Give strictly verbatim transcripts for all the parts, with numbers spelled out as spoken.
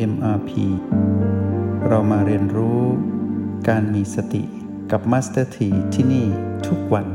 เอ็ม อาร์ พี เรามาเรียนรู้การมีสติกับ Master T ที่นี่ทุกวัน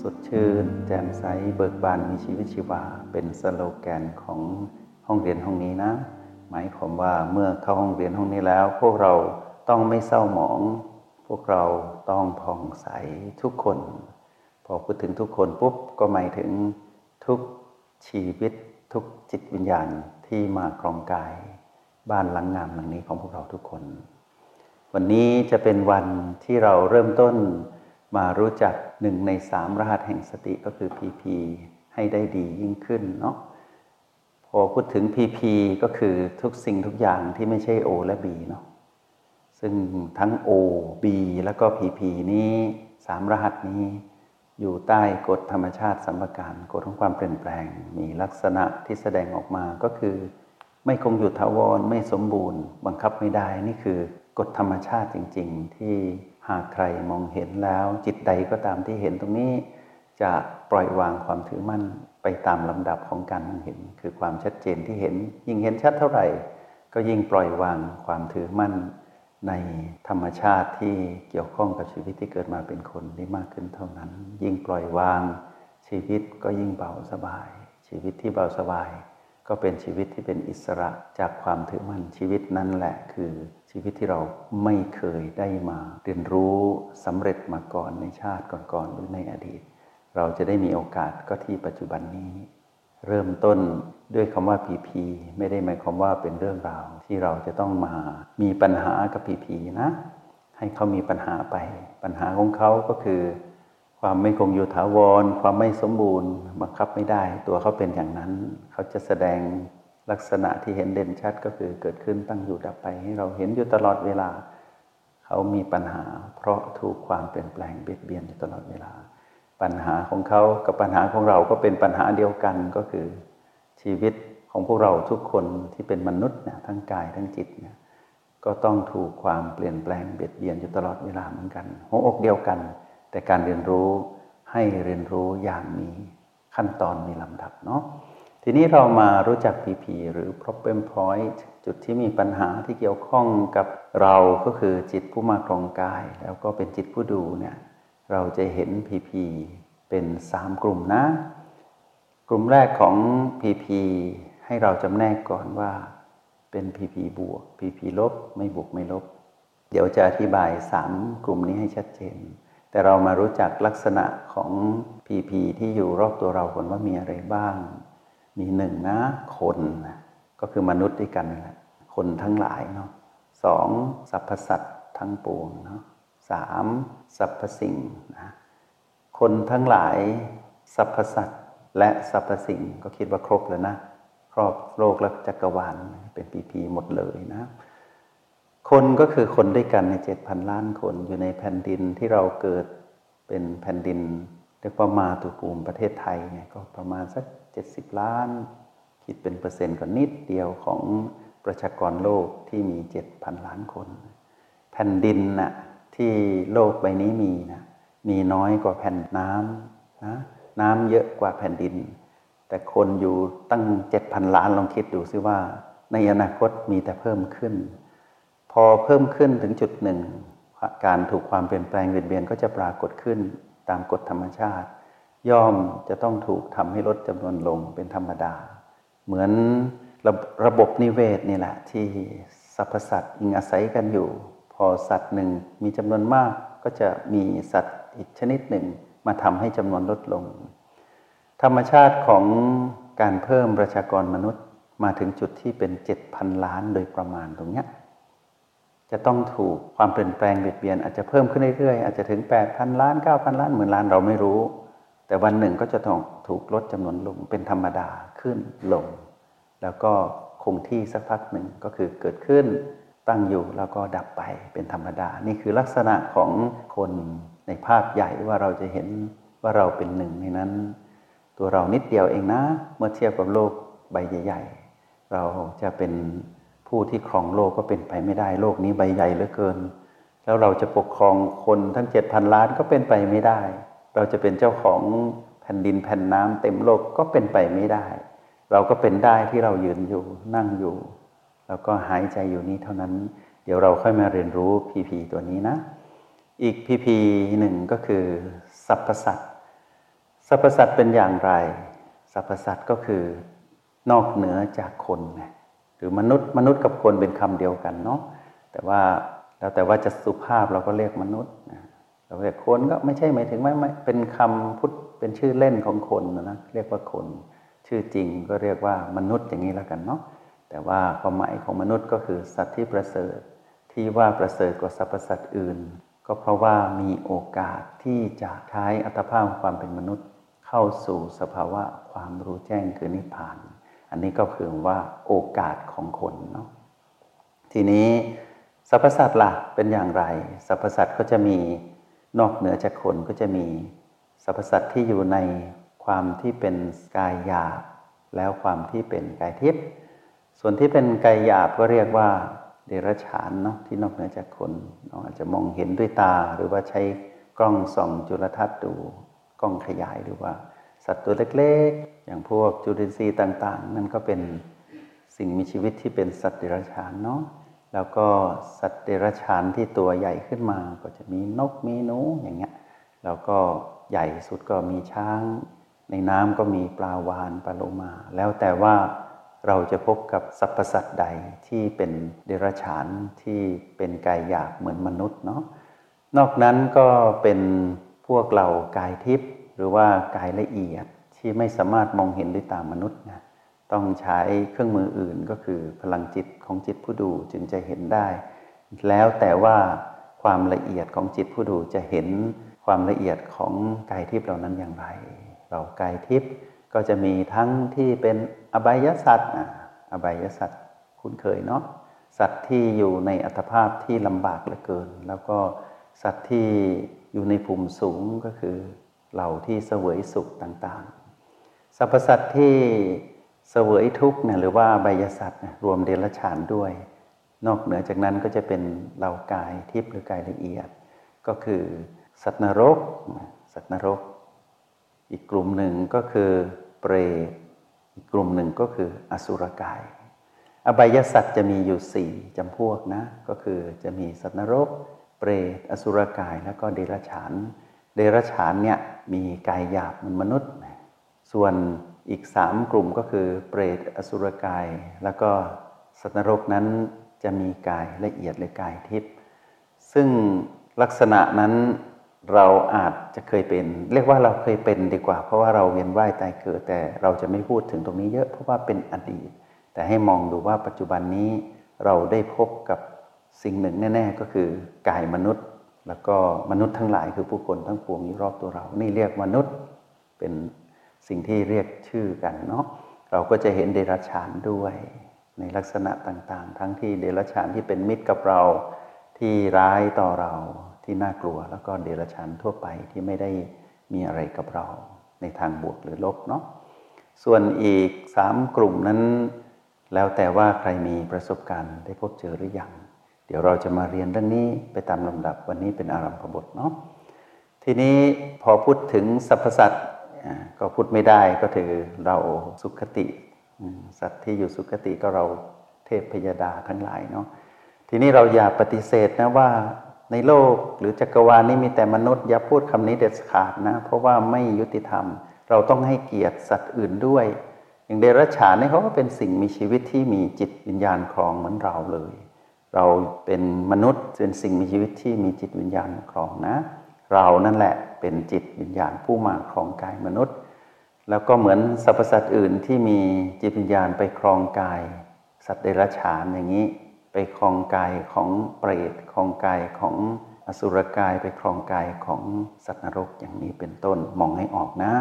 สดชื่นแจ่มใสเบิกบานมีชีวิตชีวาเป็นสโลแกนของห้องเรียนห้องนี้นะหมายความว่าเมื่อเข้าห้องเรียนห้องนี้แล้วพวกเราต้องไม่เศร้าหมองพวกเราต้องผ่องใสทุกคนพอพูดถึงทุกคนปุ๊บก็หมายถึงทุกชีวิตทุกจิตวิญญาณที่มาครองกายบ้านหลังงามหลังนี้ของพวกเราทุกคนวันนี้จะเป็นวันที่เราเริ่มต้นมารู้จักหนึ่งในสามรหัสแห่งสติก็คือ พี พี ให้ได้ดียิ่งขึ้นเนาะพอพูดถึง พี พี ก็คือทุกสิ่งทุกอย่างที่ไม่ใช่ O และ B เนาะซึ่งทั้ง O B แล้วก็ พี พี นี้สามรหัสนี้อยู่ใต้กฎธรรมชาติสัมปการกฎของความเปลี่ยนแปลงมีลักษณะที่แสดงออกมาก็คือไม่คงอยู่ถาวรไม่สมบูรณ์บังคับไม่ได้นี่คือกฎธรรมชาติจริงๆที่หากใครมองเห็นแล้วจิตใดก็ตามที่เห็นตรงนี้จะปล่อยวางความถือมั่นไปตามลำดับของการมองเห็นคือความชัดเจนที่เห็นยิ่งเห็นชัดเท่าไหร่ก็ยิ่งปล่อยวางความถือมั่นในธรรมชาติที่เกี่ยวข้องกับชีวิตที่เกิดมาเป็นคนได้มากขึ้นเท่านั้นยิ่งปล่อยวางชีวิตก็ยิ่งเบาสบายชีวิตที่เบาสบายก็เป็นชีวิตที่เป็นอิสระจากความถือมั่นชีวิตนั่นแหละคือชีวิตที่เราไม่เคยได้มาเรียนรู้สำเร็จมาก่อนในชาติก่อนๆหรือในอดีตเราจะได้มีโอกาสก็ที่ปัจจุบันนี้เริ่มต้นด้วยคำว่า พี พี ไม่ได้หมายความว่าเป็นเรื่องราวที่เราจะต้องมามีปัญหากับ พี พี นะให้เขามีปัญหาไปปัญหาของเขาก็คือความไม่คงอยู่ถาวรความไม่สมบูรณ์บังคับไม่ได้ตัวเขาเป็นอย่างนั้นเขาจะแสดงลักษณะที่เห็นเด่นชัดก็คือเกิดขึ้นตั้งอยู่ดับไปให้เราเห็นอยู่ตลอดเวลาเขามีปัญหาเพราะถูกความเปลี่ยนแปลงเบียดเบียนอยู่ตลอดเวลาปัญหาของเขากับปัญหาของเราก็เป็นปัญหาเดียวกันก็คือชีวิตของพวกเราทุกคนที่เป็นมนุษย์เนี่ยทั้งกายทั้งจิตเนี่ยก็ต้องถูกความเปลี่ยนแปลงเบียดเบียนอยู่ตลอดเวลาเหมือนกันหัวอกเดียวกันแต่การเรียนรู้ให้เรียนรู้อย่างมีขั้นตอนมีลำดับเนาะทีนี้เรามารู้จัก พี พี หรือ Problem Point จุดที่มีปัญหาที่เกี่ยวข้องกับเราก็คือจิตผู้มาครองกายแล้วก็เป็นจิตผู้ดูเนี่ยเราจะเห็น พี พี เป็นสามกลุ่มนะกลุ่มแรกของ พี พี ให้เราจำแนกก่อนว่าเป็น พี พี บวก พี พี ลบไม่บวกไม่ลบเดี๋ยวจะอธิบายสามกลุ่มนี้ให้ชัดเจนแต่เรามารู้จักลักษณะของ พี พี ที่อยู่รอบตัวเราก่อนว่ามีอะไรบ้างมีหนึ่งนะคนก็คือมนุษย์ด้วยกันแหละคนทั้งหลายเนาะสองสรรพสัตว์ทั้งปวงเนาะสามสรรพสิ่งนะคนทั้งหลายสรรพสัตว์และสรรพสิ่งก็คิดว่าครบแล้วนะครอบโลกและจักรวาลเป็น พี พี หมดเลยนะคนก็คือคนด้วยกันใน เจ็ดพัน ล้านคนอยู่ในแผ่นดินที่เราเกิดเป็นแผ่นดินเรียกว่ามาตุภูมิประเทศไทยเนี่ยก็ประมาณสักเจ็ดสิบล้านคิดเป็นเปอร์เซ็นต์ก็นิดเดียวของประชากรโลกที่มี เจ็ดพัน ล้านคนแผ่นดินน่ะที่โลกใบนี้มีนะมีน้อยกว่าแผ่นน้ำนะน้ำเยอะกว่าแผ่นดินแต่คนอยู่ตั้ง เจ็ดพัน ล้านลองคิดดูซิว่าในอนาคตมีแต่เพิ่มขึ้นพอเพิ่มขึ้นถึงจุดหนึ่งการถูกความเปลี่ยนแปลงเวียนเวียนก็จะปรากฏขึ้นตามกฎธรรมชาติย่อมจะต้องถูกทำให้ลดจำนวนลงเป็นธรรมดาเหมือนระระบบนิเวศนี่แหละที่สรรพสัตว์อิงอาศัยกันอยู่พอสัตว์หนึ่งมีจำนวนมากก็จะมีสัตว์อีกชนิดหนึ่งมาทำให้จำนวนลดลงธรรมชาติของการเพิ่มประชากรมนุษย์มาถึงจุดที่เป็น เจ็ดพัน ล้านโดยประมาณตรงเนี้ยจะต้องถูกความเปลี่ยนแปลงเบียดเบียนอาจจะเพิ่มขึ้นเรื่อยๆอาจจะถึง แปดพัน ล้าน เก้าพัน ล้าน หนึ่งหมื่น ล้านเราไม่รู้แต่วันหนึ่งก็จะต้องถูกลดจำนวนลงเป็นธรรมดาขึ้นลงแล้วก็คงที่สักพักหนึ่งก็คือเกิดขึ้นตั้งอยู่แล้วก็ดับไปเป็นธรรมดานี่คือลักษณะของคนในภาพใหญ่ว่าเราจะเห็นว่าเราเป็นหนึ่งในนั้นตัวเรานิดเดียวเองนะเมื่อเทียบกับโลกใบใหญ่ๆเราจะเป็นผู้ที่ครองโลกก็เป็นไปไม่ได้โลกนี้ใบใหญ่เหลือเกินแล้วเราจะปกครองคนทั้ง เจ็ดพัน ล้านก็เป็นไปไม่ได้เราจะเป็นเจ้าของแผ่นดินแผ่นน้ำเต็มโลกก็เป็นไปไม่ได้ เราก็เป็นได้ที่เรายืนอยู่นั่งอยู่แล้วก็หายใจอยู่นี้เท่านั้นเดี๋ยวเราค่อยมาเรียนรู้ พี พี ตัวนี้นะอีก พี พี หนึ่งก็คือสรรพสัตว์สรรพสัตว์เป็นอย่างไรสรรพสัตว์ก็คือนอกเหนือจากคนหรือมนุษย์มนุษย์กับคนเป็นคำเดียวกันเนาะแต่ว่าแล้วแต่ว่าจะสุภาพเราก็เรียกมนุษย์เราเรียกคนก็ไม่ใช่หมายถึงไม่ไม่เป็นคำพูดเป็นชื่อเล่นของคนนะเรียกว่าคนชื่อจริงก็เรียกว่ามนุษย์อย่างนี้แล้วกันเนาะแต่ว่าความหมายของมนุษย์ก็คือสัตว์ที่ประเสริฐที่ว่าประเสริฐกว่าสรรพสัตว์อื่นก็เพราะว่ามีโอกาสที่จะท้ายอัตภาพความเป็นมนุษย์เข้าสู่สภาวะความรู้แจ้งคือนิพพานอันนี้ก็คือว่าโอกาสของคนเนาะทีนี้สรรพสัตว์ล่ะเป็นอย่างไรสรรพสัตว์ก็จะมีนอกเหนือจากคนก็จะมีสรรพสัตว์ที่อยู่ในความที่เป็นกายหยาบแล้วความที่เป็นกายทิพย์ส่วนที่เป็นกายหยาบก็เรียกว่าเดรัจฉานเนาะที่นอกเหนือจากคนเราอาจจะมองเห็นด้วยตาหรือว่าใช้กล้องส่องจุลทรรศน์ดูกล้องขยายหรือว่าสัตว์ตัวเล็กๆอย่างพวกจุลินทรีย์ต่างๆนั่นก็เป็นสิ่งมีชีวิตที่เป็นสัตว์เดรัจฉานเนาะแล้วก็สัตว์เดรัจฉานที่ตัวใหญ่ขึ้นมาก็จะมีนกมีหนูอย่างเงี้ยแล้วก็ใหญ่สุดก็มีช้างในน้ำก็มีปลาวาฬปลาโลมาแล้วแต่ว่าเราจะพบกับสรรพสัตว์ใดที่เป็นเดรัจฉานที่เป็นกายหยาบเหมือนมนุษย์เนาะนอกนั้นก็เป็นพวกเรากายทิพย์หรือว่ากายละเอียดที่ไม่สามารถมองเห็นด้วยตามนุษย์นะต้องใช้เครื่องมืออื่นก็คือพลังจิตของจิตผู้ดูจึงจะเห็นได้แล้วแต่ว่าความละเอียดของจิตผู้ดูจะเห็นความละเอียดของกายทิพย์เหล่านั้นอย่างไรเรากายทิพย์ก็จะมีทั้งที่เป็นอบายสัตว์อ่ะอบายสัตว์คุ้นเคยเนาะสัตว์ที่อยู่ในอัตภาพที่ลำบากเหลือเกินแล้วก็สัตว์ที่อยู่ในภูมิสูงก็คือเหล่าที่เสวยสุขต่างๆสรรพสัตว์ที่เสวยทุกข์เนี่ยหรือว่าอบายสัตว์รวมเดรัจฉานด้วยนอกเหนือจากนั้นก็จะเป็นเหล่ากายทิพย์หรือกายละเอียดก็คือสัตว์นรกสัตว์นรกอีกกลุ่มหนึ่งก็คือเปรตอีกกลุ่มหนึ่งก็คืออสุรกายอบายสัตว์จะมีอยู่สี่จำพวกนะก็คือจะมีสัตว์นรกเปรตอสุรกายแล้วก็เดรัจฉานเดรัจฉานเนี่ยมีกายหยาบเหมือนมนุษย์ส่วนอีกสามกลุ่มก็คือเปรตอสุรกายแล้วก็สัตว์นรกนั้นจะมีกายละเอียดหรือกายทิพย์ซึ่งลักษณะนั้นเราอาจจะเคยเป็นเรียกว่าเราเคยเป็นดีกว่าเพราะว่าเราเวียนว่ายตายเกิดแต่เราจะไม่พูดถึงตรงนี้เยอะเพราะว่าเป็นอดีตแต่ให้มองดูว่าปัจจุบันนี้เราได้พบกับสิ่งหนึ่งแน่ๆก็คือกายมนุษย์แล้วก็มนุษย์ทั้งหลายคือผู้คนทั้งปวงอยู่รอบตัวเรานี่เรียกมนุษย์เป็นสิ่งที่เรียกชื่อกันเนาะเราก็จะเห็นเดรัจฉานด้วยในลักษณะต่างๆทั้งที่เดรัจฉานที่เป็นมิตรกับเราที่ร้ายต่อเราที่น่ากลัวแล้วก็เดรัจฉานทั่วไปที่ไม่ได้มีอะไรกับเราในทางบวกหรือลบเนาะส่วนอีกสามกลุ่มนั้นแล้วแต่ว่าใครมีประสบการณ์ได้พบเจอหรือยังเดี๋ยวเราจะมาเรียนเรื่องนี้ไปตามลำดับวันนี้เป็นอารัมภบทเนาะทีนี้พอพูดถึงสรรพสัตว์ก็พูดไม่ได้ก็ถือเราสุคติสัตว์ที่อยู่สุคติก็เราเทพพยดาทั้งหลายเนาะทีนี้เราอย่าปฏิเสธนะว่าในโลกหรือจักรวาลนี้มีแต่มนุษย์อย่าพูดคำนี้เด็ดขาดนะเพราะว่าไม่ยุติธรรมเราต้องให้เกียรติสัตว์อื่นด้วยอย่างเดรัจฉานนี่เขาก็เป็นสิ่งมีชีวิตที่มีจิตวิญญาณครองเหมือนเราเลยเราเป็นมนุษย์เป็นสิ่งมีชีวิตที่มีจิตวิญญาณครองนะเรานั่นแหละเป็นจิตวิญญาณผู้มาครองกายมนุษย์แล้วก็เหมือนสรรพสัตว์อื่นที่มีจิตวิญญาณไปครองกายสัตว์เดรัจฉานอย่างนี้ไปครองกายของเปรตครองกายของอสุรกายไปครองกายของสัตว์นรกอย่างนี้เป็นต้นมองให้ออกนะ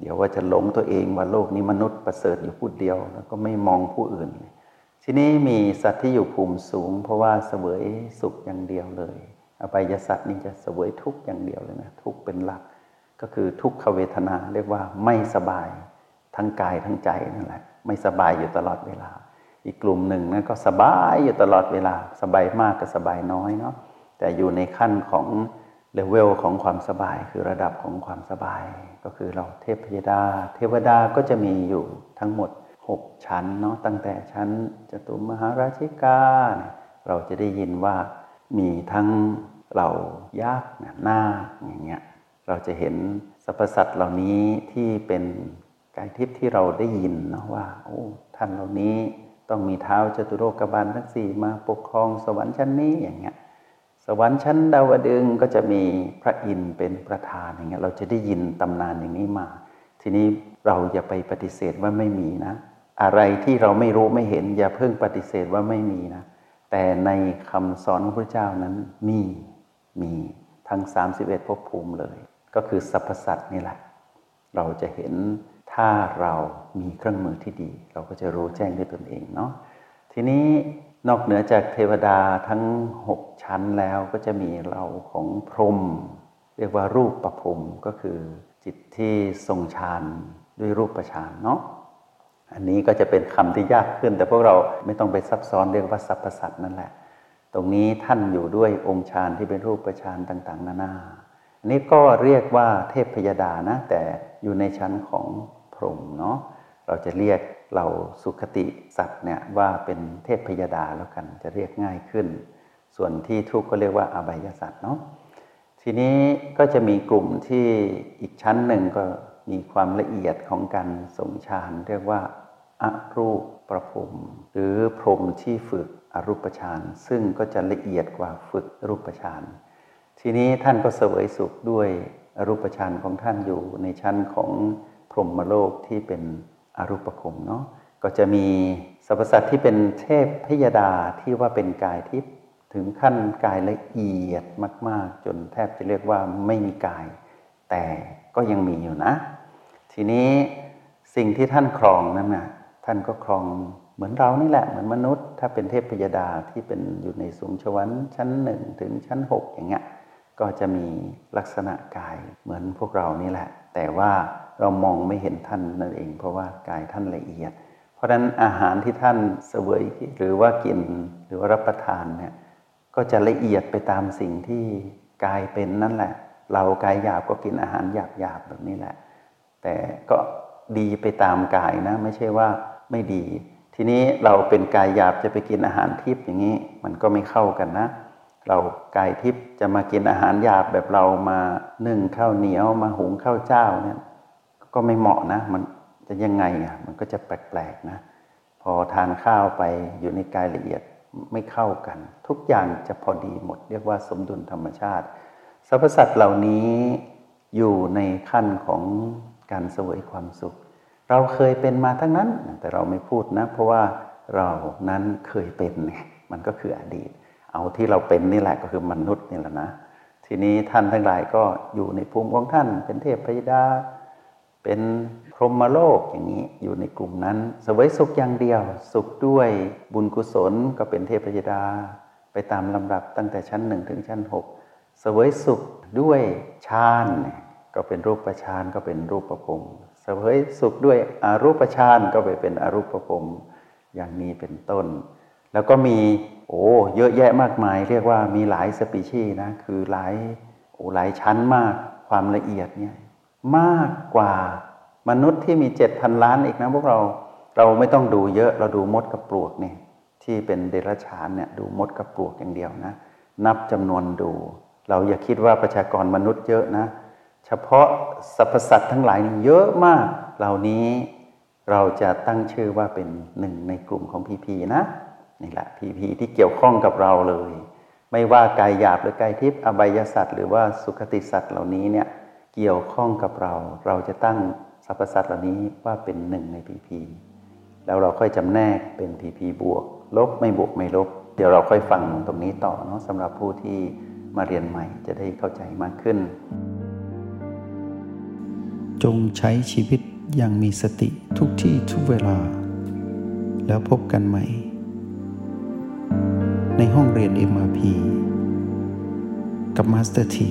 เดี๋ยวว่าจะหลงตัวเองว่าโลกนี้มนุษย์ประเสริฐอยู่ผู้เดียวแล้วก็ไม่มองผู้อื่นทีนี้มีสัตว์ที่อยู่ภูมิสูงเพราะว่าเสวยสุขอย่างเดียวเลยอบายสัตว์นี่จะเสวยทุกข์อย่างเดียวเลยนะทุกข์เป็นหลักก็คือทุกขเวทนาเรียกว่าไม่สบายทั้งกายทั้งใจนั่นแหละไม่สบายอยู่ตลอดเวลาอีกกลุ่มหนึ่งนะก็สบายอยู่ตลอดเวลาสบายมากกับสบายน้อยเนาะแต่อยู่ในขั้นของเลเวลของความสบายคือระดับของความสบายก็คือเราเทพยดาเทวดาก็จะมีอยู่ทั้งหมด หกชั้นเนาะตั้งแต่ชั้นจตุมหาราชิกาเราจะได้ยินว่ามีทั้งเหล่ายักษ์นาคอย่างเงี้ยเราจะเห็นสรรพสัตว์เหล่านี้ที่เป็นกายทิพย์ที่เราได้ยินนะว่าโอ้ท่านเหล่านี้ต้องมีเท้าจตุโลกบาลทั้งสี่มาปกครองสวรรค์ชั้นนี้อย่างเงี้ยสวรรค์ชั้นดาวดึงส์ก็จะมีพระอินทร์เป็นประธานอย่างเงี้ยเราจะได้ยินตำนานอย่างนี้มาทีนี้เราอย่าไปปฏิเสธว่าไม่มีนะอะไรที่เราไม่รู้ไม่เห็นอย่าเพิ่งปฏิเสธว่าไม่มีนะแต่ในคำสอนของพระเจ้านั้นมีมีทั้งสามสิบเอ็ดภพภูมิเลยก็คือสรรพสัตว์นี่แหละเราจะเห็นถ้าเรามีเครื่องมือที่ดีเราก็จะรู้แจ้งด้วยตนเองเนาะทีนี้นอกเหนือจากเทวดาทั้งหกชั้นแล้วก็จะมีเหล่าของพรหมเรียกว่ารูปประพรหมก็คือจิตที่ทรงฌานด้วยรูปฌานเนาะอันนี้ก็จะเป็นคำที่ยากขึ้นแต่พวกเราไม่ต้องไปซับซ้อนเรียกว่าสรรพสัตว์นั่นแหละตรงนี้ท่านอยู่ด้วยองค์ฌานที่เป็นรูปฌานต่างๆนานาอันนี้ก็เรียกว่าเทพพยดานะแต่อยู่ในชั้นของพรหมเนาะเราจะเรียกเหล่าสุคติสัตว์เนี่ยว่าเป็นเทพพยดาแล้วกันจะเรียกง่ายขึ้นส่วนที่ทุกข์ก็เรียกว่าอบายสัตว์เนาะทีนี้ก็จะมีกลุ่มที่อีกชั้นหนึ่งก็มีความละเอียดของการทรงฌานเรียกว่าอรูปประพรหมหรือพรหมที่ฝึกอรูปฌานซึ่งก็จะละเอียดกว่าฝึกรูปฌานทีนี้ท่านก็เสวยสุขด้วยอรูปฌานของท่านอยู่ในชั้นของพรหมโลกที่เป็นอรูปภพเนาะก็จะมีสรรพสัตว์ที่เป็นเทพพยดาที่ว่าเป็นกายทิพย์ถึงขั้นกายละเอียดมากๆจนแทบจะเรียกว่าไม่มีกายแต่ก็ยังมีอยู่นะทีนี้สิ่งที่ท่านครองนั้นน่ะท่านก็ครองเหมือนเรานี่แหละเหมือนมนุษย์ถ้าเป็นเทพพยดาที่เป็นอยู่ในสูงชวันชั้นหนึ่งถึงชั้นหกอย่างเงี้ยก็จะมีลักษณะกายเหมือนพวกเรานี่แหละแต่ว่าเรามองไม่เห็นท่านนั่นเองเพราะว่ากายท่านละเอียดเพราะฉะนั้นอาหารที่ท่านเสวยหรือว่ากินหรือว่ารับประทานเนี่ยก็จะละเอียดไปตามสิ่งที่กายเป็นนั่นแหละเรากายหยาบก็กินอาหารหยาบๆแบบนี้แหละแต่ก็ดีไปตามกายนะไม่ใช่ว่าไม่ดีทีนี้เราเป็นกายหยาบจะไปกินอาหารทิพย์อย่างนี้มันก็ไม่เข้ากันนะเรากายทิพย์จะมากินอาหารหยาบแบบเรามานึ่งข้าวเหนียวมาหุงข้าวเจ้าเนี่ยก็ไม่เหมาะนะมันจะยังไงอ่ะมันก็จะแปลกๆนะพอทานข้าวไปอยู่ในกายละเอียดไม่เข้ากันทุกอย่างจะพอดีหมดเรียกว่าสมดุลธรรมชาติสรรพสัตว์เหล่านี้อยู่ในขั้นของการเสวยความสุขเราเคยเป็นมาทั้งนั้นแต่เราไม่พูดนะเพราะว่าเรานั้นเคยเป็นมันก็คืออดีตเอาที่เราเป็นนี่แหละก็คือมนุษย์นี่แหละนะทีนี้ท่านทั้งหลายก็อยู่ในภูมิของท่านเป็นเทพพยดาเป็นพรหมโลกอย่างนี้อยู่ในกลุ่มนั้นเสวยสุขอย่างเดียวสุขด้วยบุญกุศลก็เป็นเทพยดาไปตามลำดับตั้งแต่ชั้นหนึ่งถึงชั้นหกเสวยสุขด้วยฌานก็เป็นรูปฌานก็เป็นรูปภพเสวยสุขด้วยอรูปฌานก็ไปเป็นอรูปภพอย่างนี้เป็นต้นแล้วก็มีโอ้เยอะแยะมากมายเรียกว่ามีหลายสปีชีส์นะคือหลายโอ้หลายชั้นมากความละเอียดเนี่ยมากกว่ามนุษย์ที่มี เจ็ดพัน ล้านอีกนะพวกเราเราไม่ต้องดูเยอะเราดูมดกับปลวกเนี่ยที่เป็นเดรัจฉานเนี่ยดูมดกับปลวกอย่างเดียวนะนับจำนวนดูเราอย่าคิดว่าประชากรมนุษย์เยอะนะเฉพาะสรรพสัตว์ทั้งหลายนี่เยอะมากเหล่านี้เราจะตั้งชื่อว่าเป็นหนึ่งในกลุ่มของ พี พี นะนี่แหละ พี พี ที่เกี่ยวข้องกับเราเลยไม่ว่ากายหยาบหรือกายทิพย์อบายสัตว์หรือว่าสุคติสัตว์เหล่านี้เนี่ยเกี่ยวข้องกับเราเราจะตั้งสรรพสัตว์เหล่านี้ว่าเป็นหนึ่งใน พี พี แล้วเราค่อยจำแนกเป็น พี พี บวกลบไม่บวกไม่ลบเดี๋ยวเราค่อยฟังตรงนี้ต่อเนาะสำหรับผู้ที่มาเรียนใหม่จะได้เข้าใจมากขึ้นจงใช้ชีวิตอย่างมีสติทุกที่ทุกเวลาแล้วพบกันใหม่ในห้องเรียน เอ็ม อาร์ พี กับมาสเตอร์ ที